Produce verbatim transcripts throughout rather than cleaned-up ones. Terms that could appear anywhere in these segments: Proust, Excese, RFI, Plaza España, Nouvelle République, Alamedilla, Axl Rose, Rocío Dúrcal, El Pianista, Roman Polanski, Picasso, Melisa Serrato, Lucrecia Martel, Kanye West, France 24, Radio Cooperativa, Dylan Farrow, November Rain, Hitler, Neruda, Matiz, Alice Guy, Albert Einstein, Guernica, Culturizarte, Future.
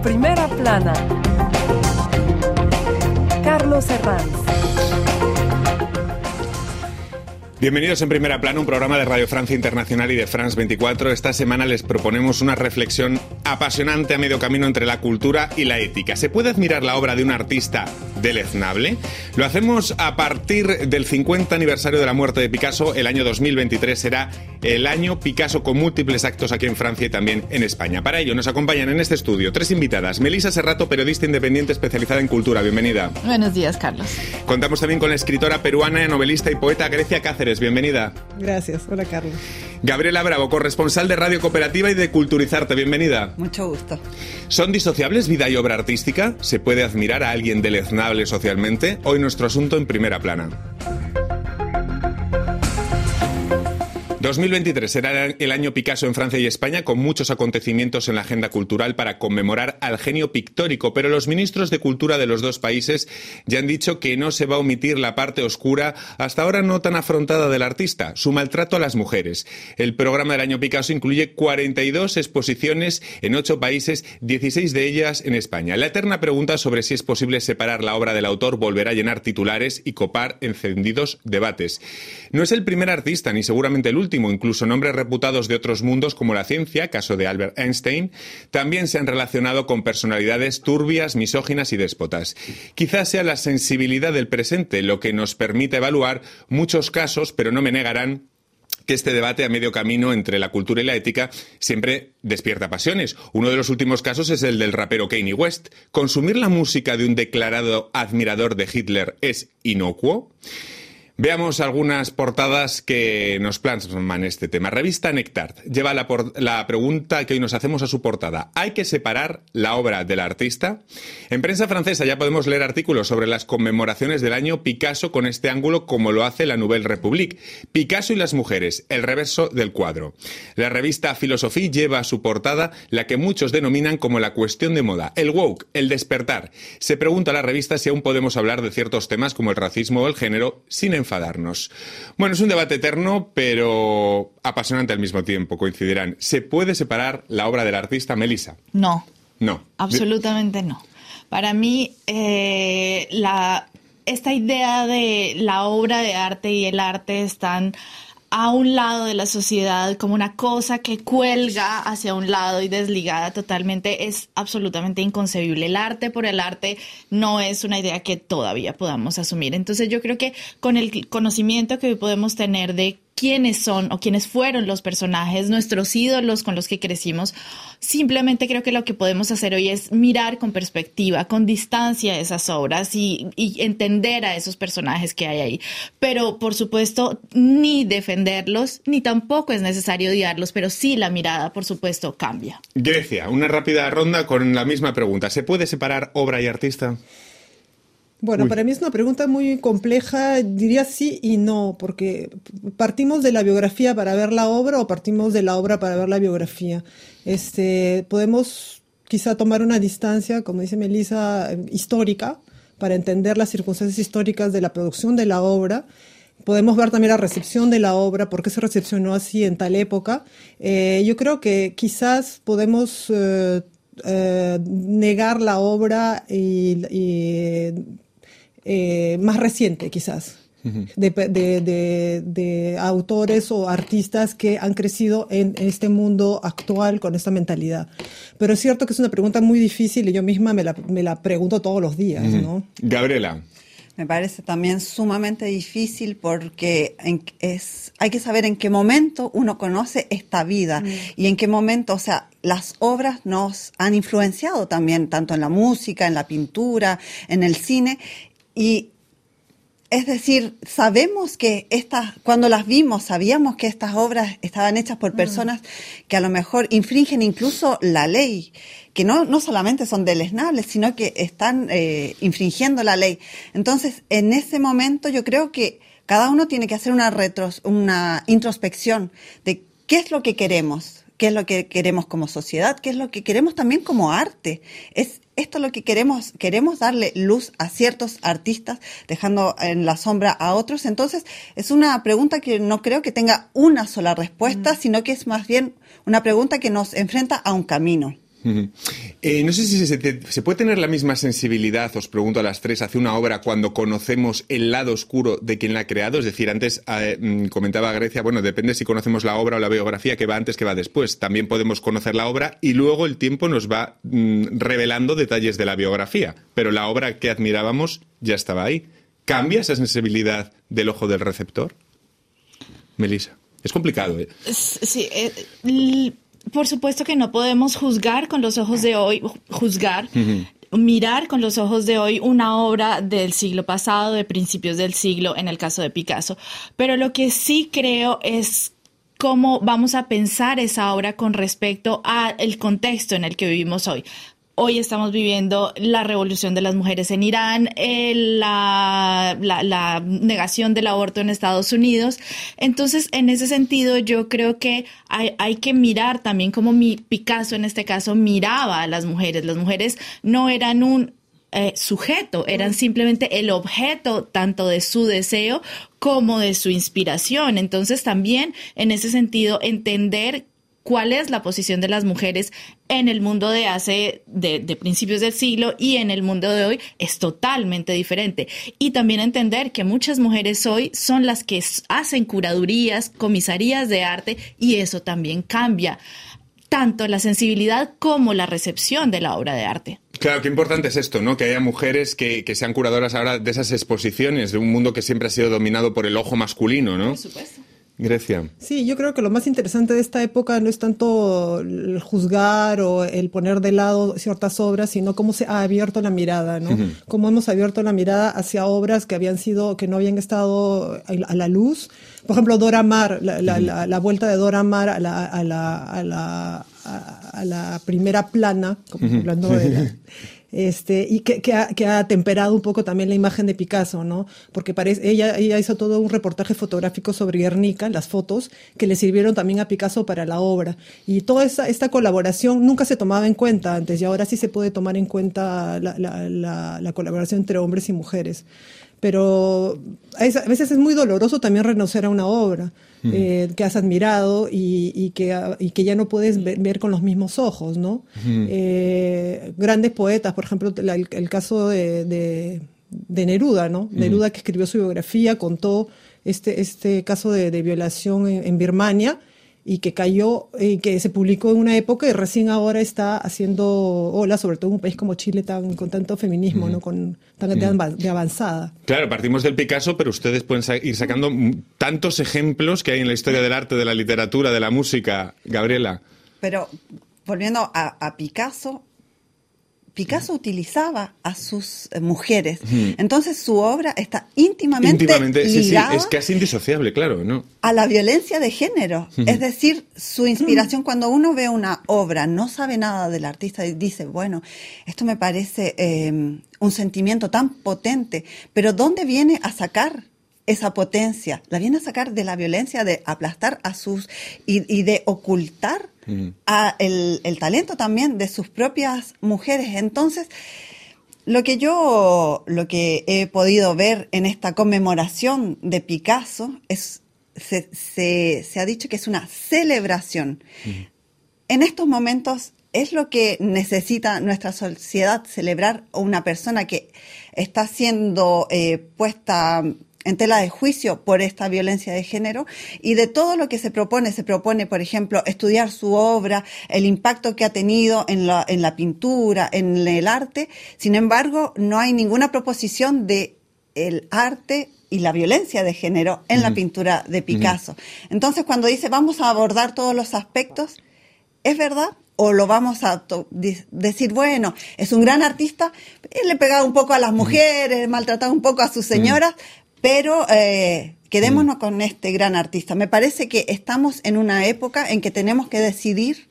En primera plana, Carlos Herranz. Bienvenidos en Primera Plana, un programa de Radio Francia Internacional y de France veinticuatro. Esta semana les proponemos una reflexión apasionante a medio camino entre la cultura y la ética. ¿Se puede admirar la obra de un artista deleznable? Lo hacemos a partir del cincuenta aniversario de la muerte de Picasso. El año dos mil veintitrés será el año Picasso con múltiples actos aquí en Francia y también en España. Para ello nos acompañan en este estudio tres invitadas. Melisa Serrato, periodista independiente especializada en cultura. Bienvenida. Buenos días, Carlos. Contamos también con la escritora peruana, novelista y poeta Grecia Cáceres. Bienvenida. Gracias, hola Carlos. Gabriela Bravo, corresponsal de Radio Cooperativa y de Culturizarte, bienvenida. Mucho gusto. ¿Son disociables vida y obra artística? ¿Se puede admirar a alguien deleznable socialmente? Hoy nuestro asunto en Primera Plana. dos mil veintitrés será el año Picasso en Francia y España, con muchos acontecimientos en la agenda cultural para conmemorar al genio pictórico, pero los ministros de Cultura de los dos países ya han dicho que no se va a omitir la parte oscura, hasta ahora no tan afrontada, del artista, su maltrato a las mujeres. El programa del año Picasso incluye cuarenta y dos exposiciones en ocho países, dieciséis de ellas en España. La eterna pregunta sobre si es posible separar la obra del autor volverá a llenar titulares y copar encendidos debates. No es el primer artista, ni seguramente el último. Incluso nombres reputados de otros mundos como la ciencia, caso de Albert Einstein, también se han relacionado con personalidades turbias, misóginas y déspotas. Quizás sea la sensibilidad del presente lo que nos permite evaluar muchos casos, pero no me negarán que este debate a medio camino entre la cultura y la ética siempre despierta pasiones. Uno de los últimos casos es el del rapero Kanye West. ¿Consumir la música de un declarado admirador de Hitler es inocuo? Veamos algunas portadas que nos plasman este tema. Revista Nectar lleva la, por- la pregunta que hoy nos hacemos a su portada. ¿Hay que separar la obra del artista? En prensa francesa ya podemos leer artículos sobre las conmemoraciones del año Picasso con este ángulo, como lo hace la Nouvelle République. Picasso y las mujeres, el reverso del cuadro. La revista Philosophie lleva a su portada la que muchos denominan como la cuestión de moda. El woke, el despertar. Se pregunta a la revista si aún podemos hablar de ciertos temas como el racismo o el género sin enfoque. Enfadarnos. Bueno, es un debate eterno, pero apasionante al mismo tiempo, coincidirán. ¿Se puede separar la obra del artista, Melisa? No. No. Absolutamente no. Para mí, eh, la, esta idea de la obra de arte y el arte están a un lado de la sociedad, como una cosa que cuelga hacia un lado y desligada totalmente, es absolutamente inconcebible. El arte por el arte no es una idea que todavía podamos asumir. Entonces yo creo que con el conocimiento que hoy podemos tener de quiénes son o quiénes fueron los personajes, nuestros ídolos con los que crecimos, simplemente creo que lo que podemos hacer hoy es mirar con perspectiva, con distancia esas obras y, y entender a esos personajes que hay ahí. Pero, por supuesto, ni defenderlos, ni tampoco es necesario odiarlos, pero sí la mirada, por supuesto, cambia. Grecia, una rápida ronda con la misma pregunta. ¿Se puede separar obra y artista? Bueno, Uy. Para mí es una pregunta muy compleja, diría sí y no, porque partimos de la biografía para ver la obra o partimos de la obra para ver la biografía. Este, podemos quizá tomar una distancia, como dice Melisa, histórica, para entender las circunstancias históricas de la producción de la obra. Podemos ver también la recepción de la obra, por qué se recepcionó así en tal época. Eh, yo creo que quizás podemos eh, eh, negar la obra y... y Eh, más reciente quizás, uh-huh. de, de, de, de autores o artistas que han crecido en este mundo actual con esta mentalidad. Pero es cierto que es una pregunta muy difícil y yo misma me la, me la pregunto todos los días, uh-huh. ¿no? Gabriela. Me parece también sumamente difícil porque es, hay que saber en qué momento uno conoce esta vida mm. y en qué momento, o sea, las obras nos han influenciado también, tanto en la música, en la pintura, en el cine. Y es decir, sabemos que estas, cuando las vimos, sabíamos que estas obras estaban hechas por personas que a lo mejor infringen incluso la ley, que no, no solamente son deleznables, sino que están eh, infringiendo la ley. Entonces, en ese momento yo creo que cada uno tiene que hacer una, retros, una introspección de qué es lo que queremos, qué es lo que queremos como sociedad, qué es lo que queremos también como arte. Es Esto es lo que queremos, queremos darle luz a ciertos artistas, dejando en la sombra a otros. Entonces, es una pregunta que no creo que tenga una sola respuesta, mm. sino que es más bien una pregunta que nos enfrenta a un camino. Eh, no sé si se, te, se puede tener la misma sensibilidad, os pregunto a las tres, hacia una obra cuando conocemos el lado oscuro de quien la ha creado. Es decir, antes eh, comentaba Grecia, bueno, depende si conocemos la obra o la biografía, que va antes, que va después. También podemos conocer la obra y luego el tiempo nos va mm, revelando detalles de la biografía. Pero la obra que admirábamos ya estaba ahí. ¿Cambia esa sensibilidad del ojo del receptor? Melisa, es complicado, ¿eh? Sí, eh, por supuesto que no podemos juzgar con los ojos de hoy, juzgar, uh-huh. mirar con los ojos de hoy una obra del siglo pasado, de principios del siglo, en el caso de Picasso. Pero lo que sí creo es cómo vamos a pensar esa obra con respecto al contexto en el que vivimos hoy. Hoy estamos viviendo la revolución de las mujeres en Irán, eh, la, la, la negación del aborto en Estados Unidos. Entonces, en ese sentido, yo creo que hay, hay que mirar también como mi Picasso, en este caso, miraba a las mujeres. Las mujeres no eran un eh, sujeto, eran simplemente el objeto tanto de su deseo como de su inspiración. Entonces, también, en ese sentido, entender cuál es la posición de las mujeres en el mundo de hace, de, de principios del siglo y en el mundo de hoy es totalmente diferente. Y también entender que muchas mujeres hoy son las que hacen curadurías, comisarías de arte, y eso también cambia tanto la sensibilidad como la recepción de la obra de arte. Claro, qué importante es esto, ¿no? Que haya mujeres que, que sean curadoras ahora de esas exposiciones, de un mundo que siempre ha sido dominado por el ojo masculino, ¿no? Por supuesto. Grecia. Sí, yo creo que lo más interesante de esta época no es tanto el juzgar o el poner de lado ciertas obras, sino cómo se ha abierto la mirada, ¿no? Uh-huh. Cómo hemos abierto la mirada hacia obras que habían sido, que no habían estado a la luz. Por ejemplo, Dora Maar, la, la, uh-huh. la, la vuelta de Dora Maar a la, a la, a la, a la primera plana, como uh-huh. hablando de la, Este, y que, que, ha, que ha temperado un poco también la imagen de Picasso, ¿no? Porque parece, ella, ella hizo todo un reportaje fotográfico sobre Guernica, las fotos, que le sirvieron también a Picasso para la obra. Y toda esa, esta colaboración nunca se tomaba en cuenta antes, y ahora sí se puede tomar en cuenta la, la, la, la colaboración entre hombres y mujeres. Pero a veces es muy doloroso también renunciar a una obra mm. eh, que has admirado y, y, que, y que ya no puedes ver, ver con los mismos ojos, ¿no? Mm. Eh, grandes poetas, por ejemplo, la, el, el caso de, de, de Neruda, ¿no? Mm. Neruda, que escribió su biografía, contó este, este caso de, de violación en, en Birmania, y que cayó, y que se publicó en una época y recién ahora está haciendo ola, sobre todo en un país como Chile tan, con tanto feminismo, mm. ¿no? Con, tan mm. de avanzada. Claro, partimos del Picasso, pero ustedes pueden sa- ir sacando tantos ejemplos que hay en la historia del arte, de la literatura, de la música. Gabriela. Pero, volviendo a, a Picasso, Picasso utilizaba a sus mujeres. Mm. Entonces su obra está íntimamente, íntimamente ligada, sí, sí. Es casi indisociable, claro, ¿no? A la violencia de género. Mm. Es decir, su inspiración, mm. cuando uno ve una obra, no sabe nada del artista y dice, bueno, esto me parece eh, un sentimiento tan potente, pero ¿dónde viene a sacar esa potencia? La viene a sacar de la violencia, de aplastar a sus y, y de ocultar mm. a el, el talento también de sus propias mujeres. Entonces, lo que yo lo que he podido ver en esta conmemoración de Picasso es se, se, se ha dicho que es una celebración. Mm. En estos momentos es lo que necesita nuestra sociedad, celebrar a una persona que está siendo eh, puesta en tela de juicio por esta violencia de género, y de todo lo que se propone. Se propone, por ejemplo, estudiar su obra, el impacto que ha tenido en la, en la pintura, en el arte. Sin embargo, no hay ninguna proposición de el arte y la violencia de género en uh-huh. la pintura de Picasso. Uh-huh. Entonces, cuando dice, vamos a abordar todos los aspectos, ¿es verdad? ¿O lo vamos a to- decir, bueno, es un gran artista, él le pegaba un poco a las mujeres, uh-huh. maltrataba un poco a sus señoras, uh-huh. Pero eh, quedémonos con este gran artista. Me parece que estamos en una época en que tenemos que decidir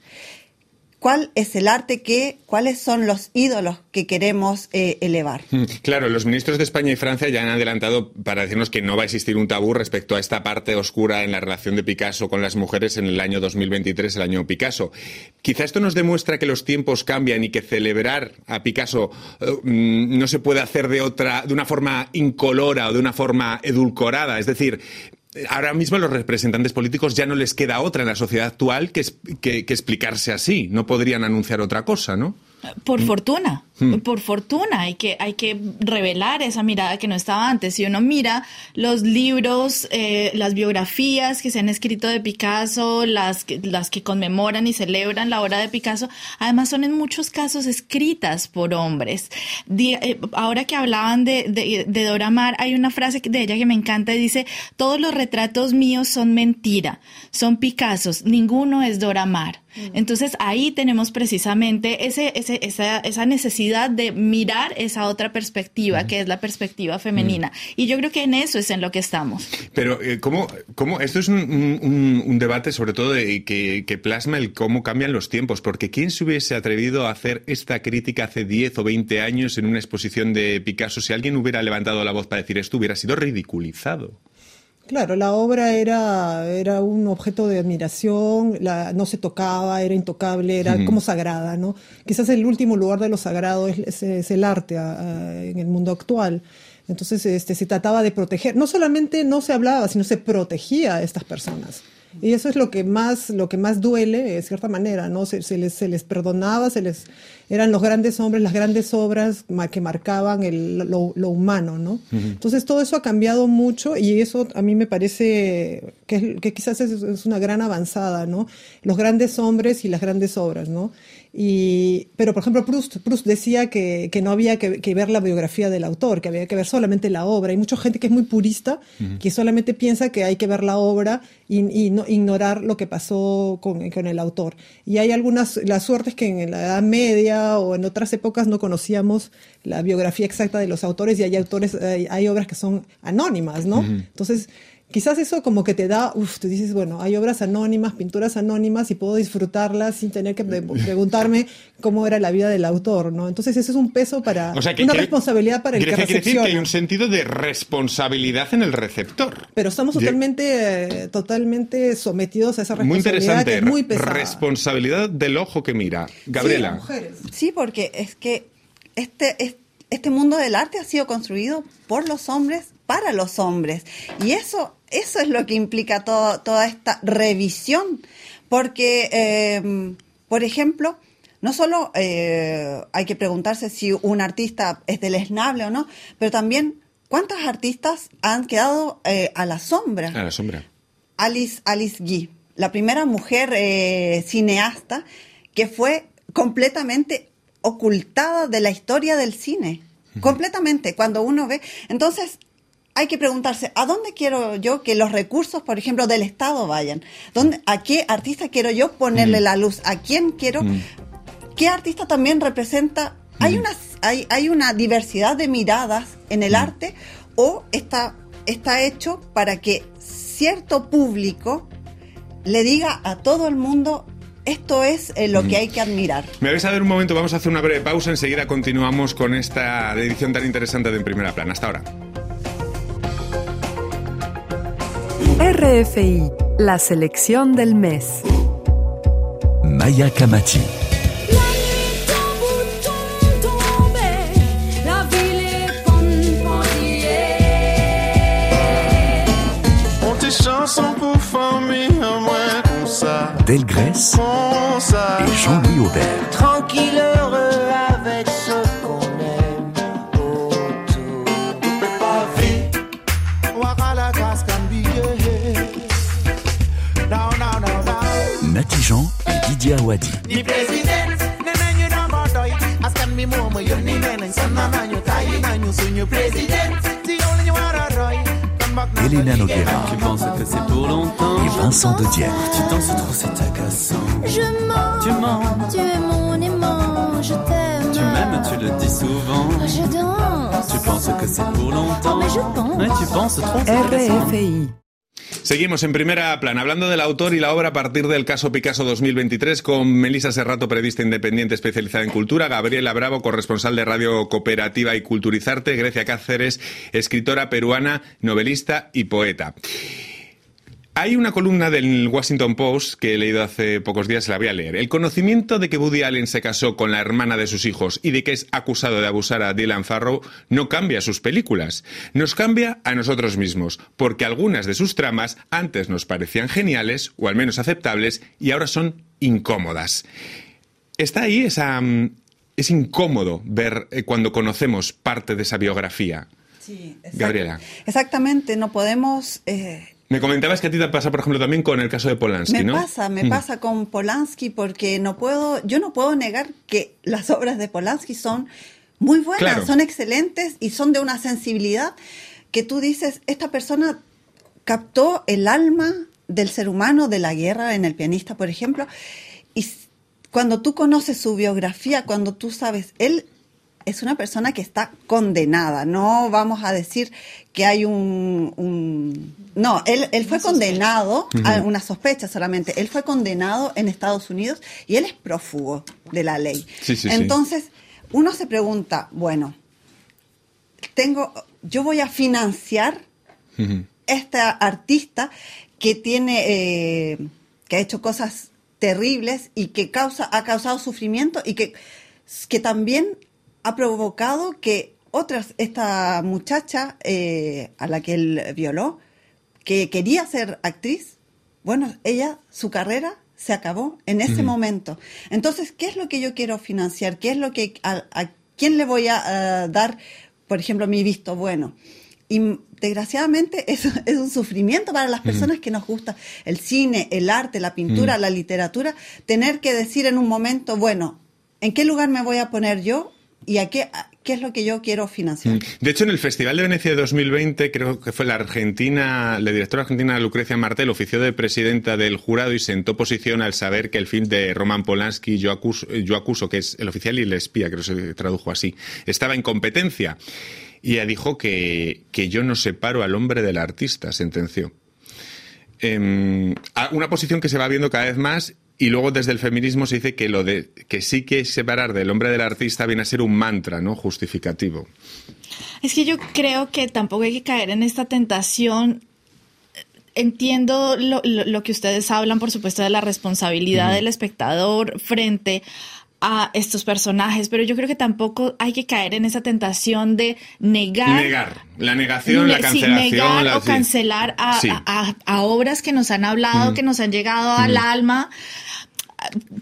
cuál es el arte que, cuáles son los ídolos que queremos eh, elevar. Claro, los ministros de España y Francia ya han adelantado para decirnos que no va a existir un tabú respecto a esta parte oscura en la relación de Picasso con las mujeres en el año dos mil veintitrés, el año Picasso. Quizá esto nos demuestra que los tiempos cambian y que celebrar a Picasso eh, no se puede hacer de otra, de una forma incolora o de una forma edulcorada. Es decir, ahora mismo a los representantes políticos ya no les queda otra en la sociedad actual que, que, que explicarse así. No podrían anunciar otra cosa, ¿no? Por fortuna, mm. por fortuna, hay que, hay que revelar esa mirada que no estaba antes. Si uno mira los libros, eh, las biografías que se han escrito de Picasso, las que, las que conmemoran y celebran la obra de Picasso, además son en muchos casos escritas por hombres. Di, eh, ahora que hablaban de, de, de Dora Maar, hay una frase de ella que me encanta y dice: todos los retratos míos son mentira, son Picassos, ninguno es Dora Maar. Entonces ahí tenemos precisamente ese, ese, esa, esa necesidad de mirar esa otra perspectiva, que es la perspectiva femenina. Y yo creo que en eso es en lo que estamos. Pero eh, ¿cómo, cómo? Esto es un, un, un debate sobre todo de, que, que plasma el cómo cambian los tiempos, porque ¿quién se hubiese atrevido a hacer esta crítica hace diez o veinte años en una exposición de Picasso? Si alguien hubiera levantado la voz para decir esto, hubiera sido ridiculizado. Claro, la obra era, era un objeto de admiración, la, no se tocaba, era intocable, era mm. como sagrada, ¿no? Quizás el último lugar de lo sagrado es, es, es el arte a, a, en el mundo actual. Entonces este, se trataba de proteger, no solamente no se hablaba, sino se protegía a estas personas. Y eso es lo que más, lo que más duele, de cierta manera, ¿no? Se, se, les, se les perdonaba, se les, eran los grandes hombres, las grandes obras que marcaban el, lo, lo humano, ¿no? Uh-huh. Entonces todo eso ha cambiado mucho y eso a mí me parece que, que quizás es, es una gran avanzada, ¿no? Los grandes hombres y las grandes obras, ¿no? Y, pero, por ejemplo, Proust, Proust decía que, que no había que, que ver la biografía del autor, que había que ver solamente la obra. Hay mucha gente que es muy purista, uh-huh. que solamente piensa que hay que ver la obra y, y no, ignorar lo que pasó con, con el autor. Y hay algunas, las suertes que en la Edad Media o en otras épocas no conocíamos la biografía exacta de los autores y hay autores, hay, hay obras que son anónimas, ¿no? Uh-huh. Entonces, quizás eso como que te da, uff, tú dices, bueno, hay obras anónimas, pinturas anónimas y puedo disfrutarlas sin tener que pre- preguntarme cómo era la vida del autor, ¿no? Entonces eso es un peso para, o sea, que, una que responsabilidad hay, para el que recepciona. Quiere decir que hay un sentido de responsabilidad en el receptor. Pero estamos totalmente, eh, totalmente sometidos a esa responsabilidad que es muy pesada. Responsabilidad del ojo que mira. Gabriela. Sí, mujeres. Sí, porque es que este, este mundo del arte ha sido construido por los hombres, para los hombres. Y eso... Eso es lo que implica todo, toda esta revisión, porque, eh, por ejemplo, no solo eh, hay que preguntarse si un artista es deleznable o no, pero también cuántas artistas han quedado eh, a la sombra. A la sombra. Alice, Alice Guy, la primera mujer eh, cineasta que fue completamente ocultada de la historia del cine. Uh-huh. Completamente, cuando uno ve... Entonces... Hay que preguntarse, ¿a dónde quiero yo que los recursos, por ejemplo, del Estado vayan? ¿Dónde, ¿A qué artista quiero yo ponerle mm. la luz? ¿A quién quiero? Mm. ¿Qué artista también representa? Mm. ¿Hay una, hay, hay una diversidad de miradas en el mm. arte o está, está hecho para que cierto público le diga a todo el mundo... Esto es eh, lo que hay que admirar. Me vais a dar un momento, vamos a hacer una breve pausa. Enseguida continuamos con esta edición tan interesante de En Primera Plana. Hasta ahora. R F I, la selección del mes. Maya Camachi. Delgrès et Jean-Louis Aubert. Tranquille, heureux avec ce qu'on aime autour. Nati Jean et Didier Awadi. Elena Noguera. Tu penses que c'est pour longtemps. Et Vincent de Dienne. Tu danses trop, c'est agaçant. Je mens. Tu mens. Tu es mon aimant. Je t'aime. Tu m'aimes, tu le dis souvent. Je danse. Tu penses que c'est pour longtemps. Oh, mais je pense. Mais tu penses trop, c'est R F I. Seguimos en Primera Plana, hablando del autor y la obra a partir del caso Picasso dos mil veintitrés con Melisa Serrato, periodista independiente especializada en cultura, Gabriela Bravo, corresponsal de Radio Cooperativa y Culturizarte, Grecia Cáceres, escritora peruana, novelista y poeta. Hay una columna del Washington Post que he leído hace pocos días, se la voy a leer. El conocimiento de que Woody Allen se casó con la hermana de sus hijos y de que es acusado de abusar a Dylan Farrow no cambia sus películas. Nos cambia a nosotros mismos, porque algunas de sus tramas antes nos parecían geniales, o al menos aceptables, y ahora son incómodas. Está ahí esa... Es incómodo ver cuando conocemos parte de esa biografía. Sí, exact- Gabriela. Exactamente, no podemos... Eh... Me comentabas que a ti te pasa, por ejemplo, también con el caso de Polanski, me ¿no? Me pasa, me mm. pasa con Polanski porque no puedo, yo no puedo negar que las obras de Polanski son muy buenas, claro. Son excelentes y son de una sensibilidad que tú dices, esta persona captó el alma del ser humano, de la guerra, en El Pianista, por ejemplo, y cuando tú conoces su biografía, cuando tú sabes, él... es una persona que está condenada. No vamos a decir que hay un... un... No, él, él fue condenado a una sospecha solamente. Él fue condenado en Estados Unidos y él es prófugo de la ley. Sí, sí, Entonces, sí. uno se pregunta, bueno, tengo, yo voy a financiar uh-huh. esta artista que tiene, eh, que ha hecho cosas terribles y que causa, ha causado sufrimiento y que, que también... ha provocado que otras, esta muchacha eh, a la que él violó, que quería ser actriz, bueno, ella, su carrera se acabó en ese uh-huh. momento. Entonces, ¿qué es lo que yo quiero financiar? ¿Qué es lo que, a, a quién le voy a, a dar, por ejemplo, mi visto bueno? Y desgraciadamente es, es un sufrimiento para las personas uh-huh. que nos gusta el cine, el arte, la pintura, uh-huh. la literatura, tener que decir en un momento, bueno, ¿en qué lugar me voy a poner yo? ¿Y a qué, a qué es lo que yo quiero financiar? De hecho, en el Festival de Venecia de dos mil veinte, creo que fue la argentina, la directora argentina Lucrecia Martel ofició de presidenta del jurado y sentó posición al saber que el film de Roman Polanski, Yo Acuso, Yo Acuso, que es El oficial y el espía, creo que se tradujo así, estaba en competencia. Y ella dijo que, que yo no separo al hombre del artista, sentenció. Eh, una posición que se va viendo cada vez más. Y luego desde el feminismo se dice que lo de que sí que separar del hombre del artista viene a ser un mantra, ¿no? Justificativo. Es que yo creo que tampoco hay que caer en esta tentación. Entiendo lo, lo, lo que ustedes hablan, por supuesto, de la responsabilidad uh-huh. del espectador frente a estos personajes, pero yo creo que tampoco hay que caer en esa tentación de negar. Negar, la negación, ne- la cancelación. Sí, negar la, o sí. cancelar a, sí. a, a, a obras que nos han hablado, mm. que nos han llegado mm. al alma.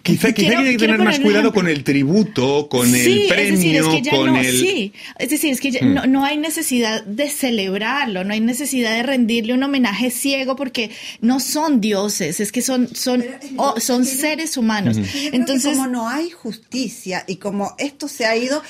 Quizá, quizá quiero, hay que tener más cuidado con el tributo, con sí, el premio, es decir, es que ya con no, el... Sí, es decir, es que ya mm. no, no hay necesidad de celebrarlo, no hay necesidad de rendirle un homenaje ciego porque no son dioses, es que son, son, Pero, oh, son yo, seres humanos. Mm-hmm. Entonces, como no hay justicia y como esto se ha ido,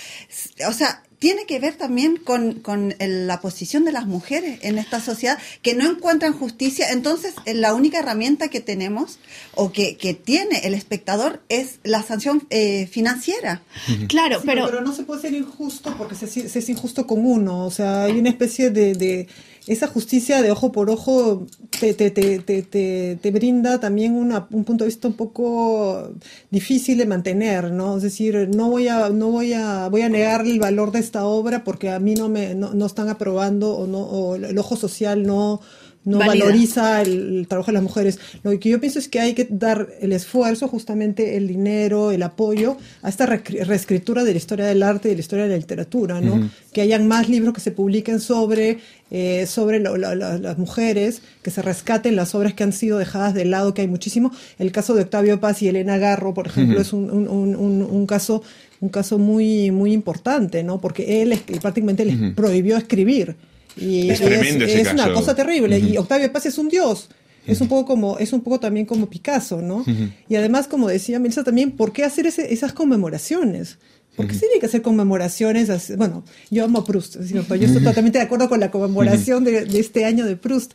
o sea... tiene que ver también con, con el, la posición de las mujeres en esta sociedad que no encuentran justicia. Entonces, la única herramienta que tenemos o que, que tiene el espectador es la sanción eh, financiera. Claro, sí, pero... pero no se puede ser injusto porque se, se es injusto con uno. O sea, hay una especie de... de... esa justicia de ojo por ojo te, te, te, te, te, te brinda también una, un punto de vista un poco difícil de mantener, ¿no? Es decir, no voy a, no voy a, voy a negarle el valor de esta obra porque a mí no me, no, no están aprobando o no, o el ojo social no, no Valida. valoriza el, el trabajo de las mujeres. Lo que yo pienso es que hay que dar el esfuerzo, justamente el dinero, el apoyo a esta re- reescritura de la historia del arte y de la historia de la literatura, ¿no? Uh-huh. Que hayan más libros que se publiquen sobre, eh, sobre lo, lo, lo, las mujeres, que se rescaten las obras que han sido dejadas de lado, que hay muchísimo. El caso de Octavio Paz y Elena Garro, por ejemplo, uh-huh. es un, un, un, un, un caso... un caso muy muy importante, ¿no? Porque él prácticamente les uh-huh. prohibió escribir y es, es, es una cosa terrible uh-huh. y Octavio Paz es un dios, uh-huh. es un poco como es un poco también como Picasso, ¿no? Uh-huh. Y además, como decía Melisa también, ¿por qué hacer ese, esas conmemoraciones? ¿Por qué se tiene que hacer conmemoraciones? Así? Bueno, yo amo a Proust, ¿sí? Yo estoy totalmente de acuerdo con la conmemoración de, de este año de Proust,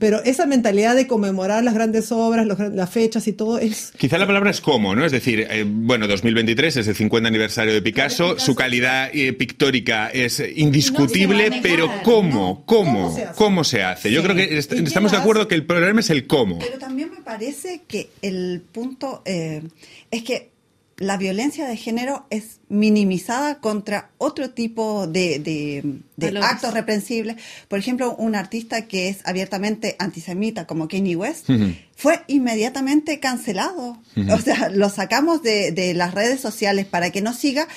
pero esa mentalidad de conmemorar las grandes obras, los, las fechas y todo es... Quizá la palabra es cómo, ¿no? Es decir, eh, bueno, dos mil veintitrés es el cincuenta aniversario de Picasso, Picasso. Su calidad eh, pictórica es indiscutible, no, pero ¿cómo? ¿Cómo? ¿Cómo se hace? ¿Cómo se hace? Sí. Yo creo que est- estamos de acuerdo que el problema es el cómo. Pero también me parece que el punto eh, es que la violencia de género es minimizada contra otro tipo de, de, de actos reprensibles. Por ejemplo, un artista que es abiertamente antisemita como Kanye West uh-huh. fue inmediatamente cancelado. Uh-huh. O sea, lo sacamos de, de las redes sociales para que nos siga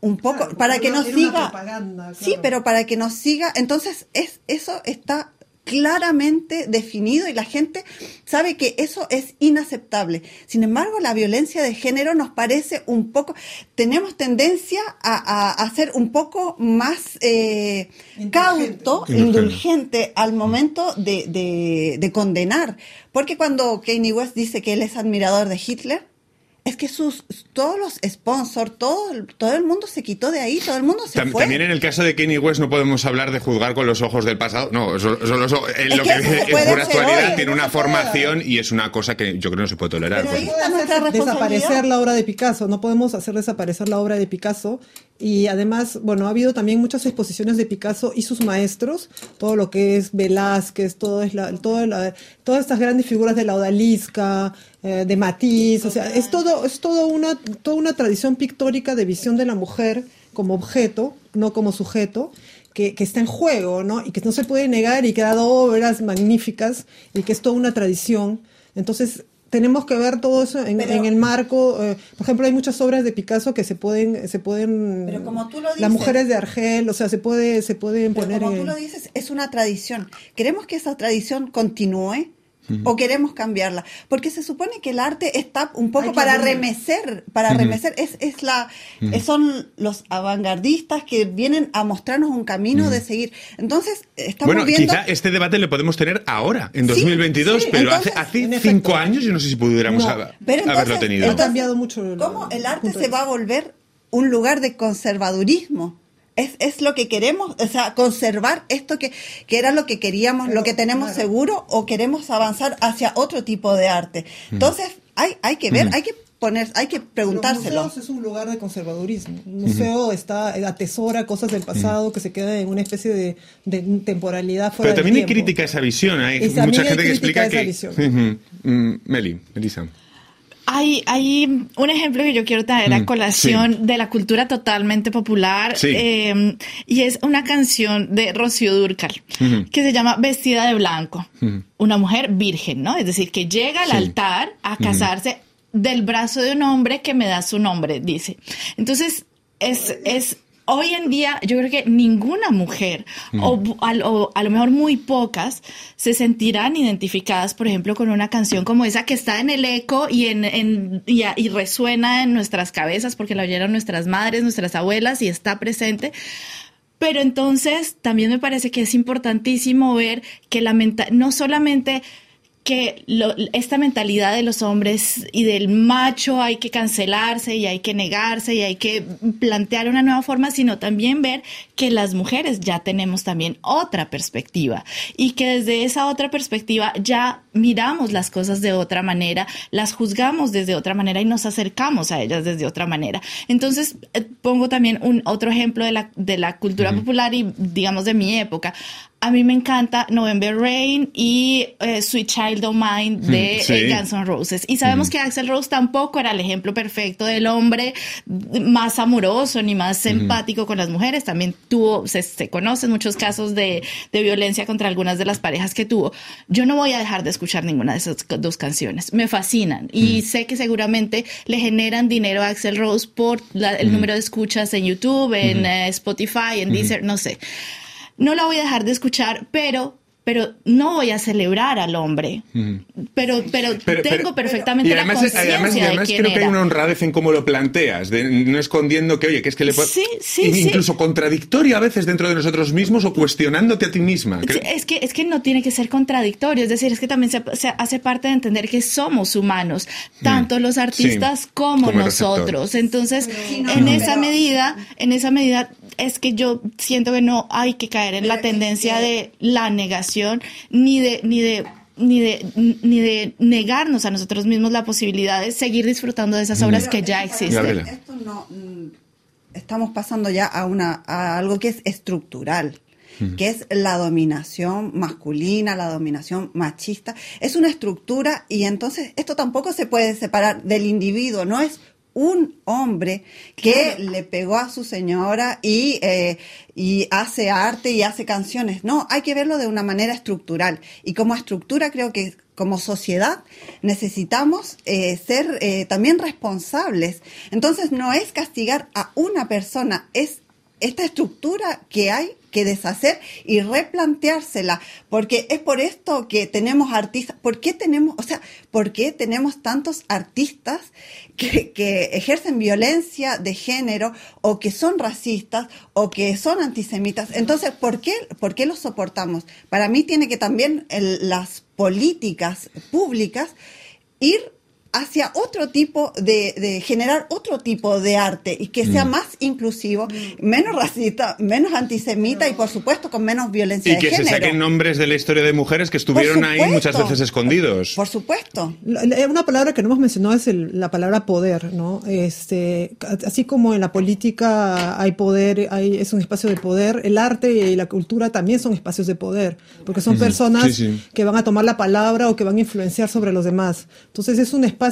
un poco, claro, para que nos siga. Claro. Sí, pero para que nos siga. Entonces, es eso está claramente definido y la gente sabe que eso es inaceptable. Sin embargo, la violencia de género nos parece un poco... Tenemos tendencia a, a, a ser un poco más eh, cauto, indulgente al momento de, de, de condenar. Porque cuando Kanye West dice que él es admirador de Hitler, es que sus todos los sponsors, todo, todo el mundo se quitó de ahí, todo el mundo se Tam, fue. También en el caso de Kanye West no podemos hablar de juzgar con los ojos del pasado. No, eso, eso, eso, es es lo que, que es pura actualidad, hoy, tiene una formación y es una cosa que yo creo que no se puede tolerar. Pero ahí está nuestra responsabilidad. Desaparecer la obra de Picasso, no podemos hacer desaparecer la obra de Picasso. Y además, bueno, ha habido también muchas exposiciones de Picasso y sus maestros, todo lo que es Velázquez, todo es la, todo la, todas estas grandes figuras de la odalisca, eh, de Matiz, o sea, es todo es todo una toda una tradición pictórica de visión de la mujer como objeto, no como sujeto, que, que está en juego, ¿no? Y que no se puede negar y que ha dado obras magníficas y que es toda una tradición. Entonces, tenemos que ver todo eso en, pero, en el marco. Eh, por ejemplo, hay muchas obras de Picasso que se pueden, se pueden. Pero como tú lo dices, las mujeres de Argel, o sea, se puede, se pueden pero poner. Como en, tú lo dices, es una tradición. ¿Queremos que esa tradición continúe uh-huh. o queremos cambiarla? Porque se supone que el arte está un poco para remecer, para uh-huh. remecer. Es, es la, uh-huh. es, son los avantgardistas que vienen a mostrarnos un camino uh-huh. de seguir. Entonces estamos bueno, viendo. Bueno, quizá este debate lo podemos tener ahora, en dos mil veintidós, sí, sí. pero entonces, hace, hace cinco efecto, años yo no sé si pudiéramos no. a, pero entonces, haberlo tenido. Entonces, ha cambiado mucho. El, ¿Cómo el arte se va a volver un lugar de conservadurismo? Es, es lo que queremos, o sea, conservar esto que, que era lo que queríamos, pero, lo que tenemos claro. seguro, o queremos avanzar hacia otro tipo de arte. Mm. Entonces, hay, hay que ver, mm. hay que poner, hay que preguntárselo. Los museos es un lugar de conservadurismo. Un museo mm. está, atesora cosas del pasado mm. que se quedan en una especie de, de temporalidad fuera del tiempo. Pero también hay crítica a esa visión. Hay es, mucha gente hay que explica que... Uh-huh. Mm, Meli, Melisa. Hay, hay un ejemplo que yo quiero traer a colación sí. de la cultura totalmente popular sí. eh, y es una canción de Rocío Dúrcal uh-huh. que se llama Vestida de Blanco, uh-huh. una mujer virgen, ¿no? Es decir, que llega al sí. altar a casarse uh-huh. del brazo de un hombre que me da su nombre, dice. Entonces, es... es hoy en día, yo creo que ninguna mujer, mm. o, a, o a lo mejor muy pocas, se sentirán identificadas, por ejemplo, con una canción como esa que está en el eco y, en, en, y, a, y resuena en nuestras cabezas porque la oyeron nuestras madres, nuestras abuelas y está presente. Pero entonces también me parece que es importantísimo ver que la menta- no solamente... que lo, esta mentalidad de los hombres y del macho hay que cancelarse y hay que negarse y hay que plantear una nueva forma, sino también ver que las mujeres ya tenemos también otra perspectiva y que desde esa otra perspectiva ya miramos las cosas de otra manera, las juzgamos desde otra manera y nos acercamos a ellas desde otra manera. Entonces, eh, pongo también un otro ejemplo de la, de la cultura mm. popular y, digamos, de mi época. A mí me encanta November Rain y eh, Sweet Child O' Mine de sí. eh, Guns N' Roses. Y sabemos uh-huh. que Axl Rose tampoco era el ejemplo perfecto del hombre más amoroso ni más uh-huh. empático con las mujeres. También tuvo, se, se conocen muchos casos de, de violencia contra algunas de las parejas que tuvo. Yo no voy a dejar de escuchar ninguna de esas dos canciones. Me fascinan. Y uh-huh. sé que seguramente le generan dinero a Axl Rose por la, el uh-huh. número de escuchas en YouTube, en uh-huh. eh, Spotify, en uh-huh. Deezer, no sé. No la voy a dejar de escuchar, pero, pero no voy a celebrar al hombre. Mm. Pero, pero, pero tengo pero, perfectamente la conciencia de quién era. Y además creo que hay una honradez en cómo lo planteas, de, no escondiendo que, oye, que es que le puedo... Sí, sí, incluso sí. contradictorio a veces dentro de nosotros mismos o cuestionándote a ti misma. Sí, es, que, es que no tiene que ser contradictorio, es decir, es que también se, se hace parte de entender que somos humanos, tanto mm. los artistas sí, como, como nosotros. Entonces, sí, no, en no, esa pero... medida, en esa medida... Es que yo siento que no hay que caer en la tendencia de la negación ni de ni de ni de ni de negarnos a nosotros mismos la posibilidad de seguir disfrutando de esas obras pero que ya existen. Esto no, estamos pasando ya a una a algo que es estructural, uh-huh. que es la dominación masculina, la dominación machista. Es una estructura y entonces esto tampoco se puede separar del individuo, no es un hombre que claro. le pegó a su señora y, eh, y hace arte y hace canciones. No, hay que verlo de una manera estructural. Y como estructura creo que como sociedad necesitamos eh, ser eh, también responsables. Entonces no es castigar a una persona, es esta estructura que hay que deshacer y replanteársela, porque es por esto que tenemos artistas. ¿Por qué tenemos, o sea, por qué tenemos tantos artistas que, que ejercen violencia de género o que son racistas o que son antisemitas? Entonces, ¿por qué, por qué los soportamos? Para mí tiene que también el, las políticas públicas ir hacia otro tipo de, de generar otro tipo de arte y que sea mm. más inclusivo, menos racista, menos antisemita y por supuesto con menos violencia de género. Y que se saquen nombres de la historia de mujeres que estuvieron ahí muchas veces escondidos. Por supuesto. Una palabra que no hemos mencionado es el, la palabra poder, ¿no? Este, así como en la política hay poder, hay, es un espacio de poder, el arte y la cultura también son espacios de poder, porque son personas sí, sí. que van a tomar la palabra o que van a influenciar sobre los demás. Entonces es un espacio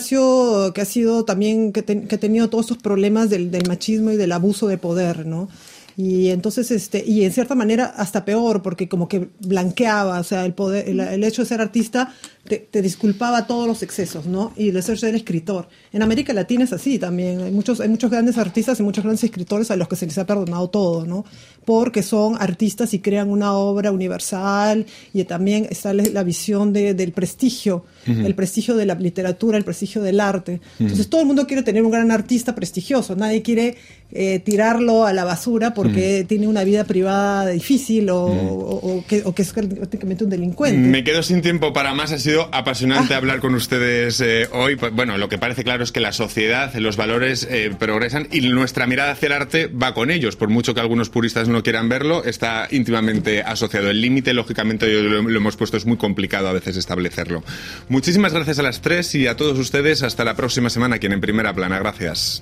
que ha sido también, que, te, que ha tenido todos estos problemas del, del machismo y del abuso de poder, ¿no? Y entonces, este, y en cierta manera hasta peor, porque como que blanqueaba, o sea, el poder, el, el hecho de ser artista te, te disculpaba todos los excesos, ¿no? Y el hecho de ser escritor. En América Latina es así también, hay muchos, hay muchos grandes artistas y muchos grandes escritores a los que se les ha perdonado todo, ¿no? Porque son artistas y crean una obra universal, y también está la visión de, del prestigio, uh-huh. el prestigio de la literatura, el prestigio del arte. Uh-huh. Entonces todo el mundo quiere tener un gran artista prestigioso, nadie quiere eh, tirarlo a la basura por porque mm. tiene una vida privada difícil o, mm. o, o, que, o que es prácticamente un delincuente. Me quedo sin tiempo para más. Ha sido apasionante ah. hablar con ustedes eh, hoy. Bueno, lo que parece claro es que la sociedad, los valores eh, progresan y nuestra mirada hacia el arte va con ellos. Por mucho que algunos puristas no quieran verlo, está íntimamente asociado. El límite, lógicamente, lo, lo hemos puesto, es muy complicado a veces establecerlo. Muchísimas gracias a las tres y a todos ustedes. Hasta la próxima semana aquí en Primera Plana. Gracias.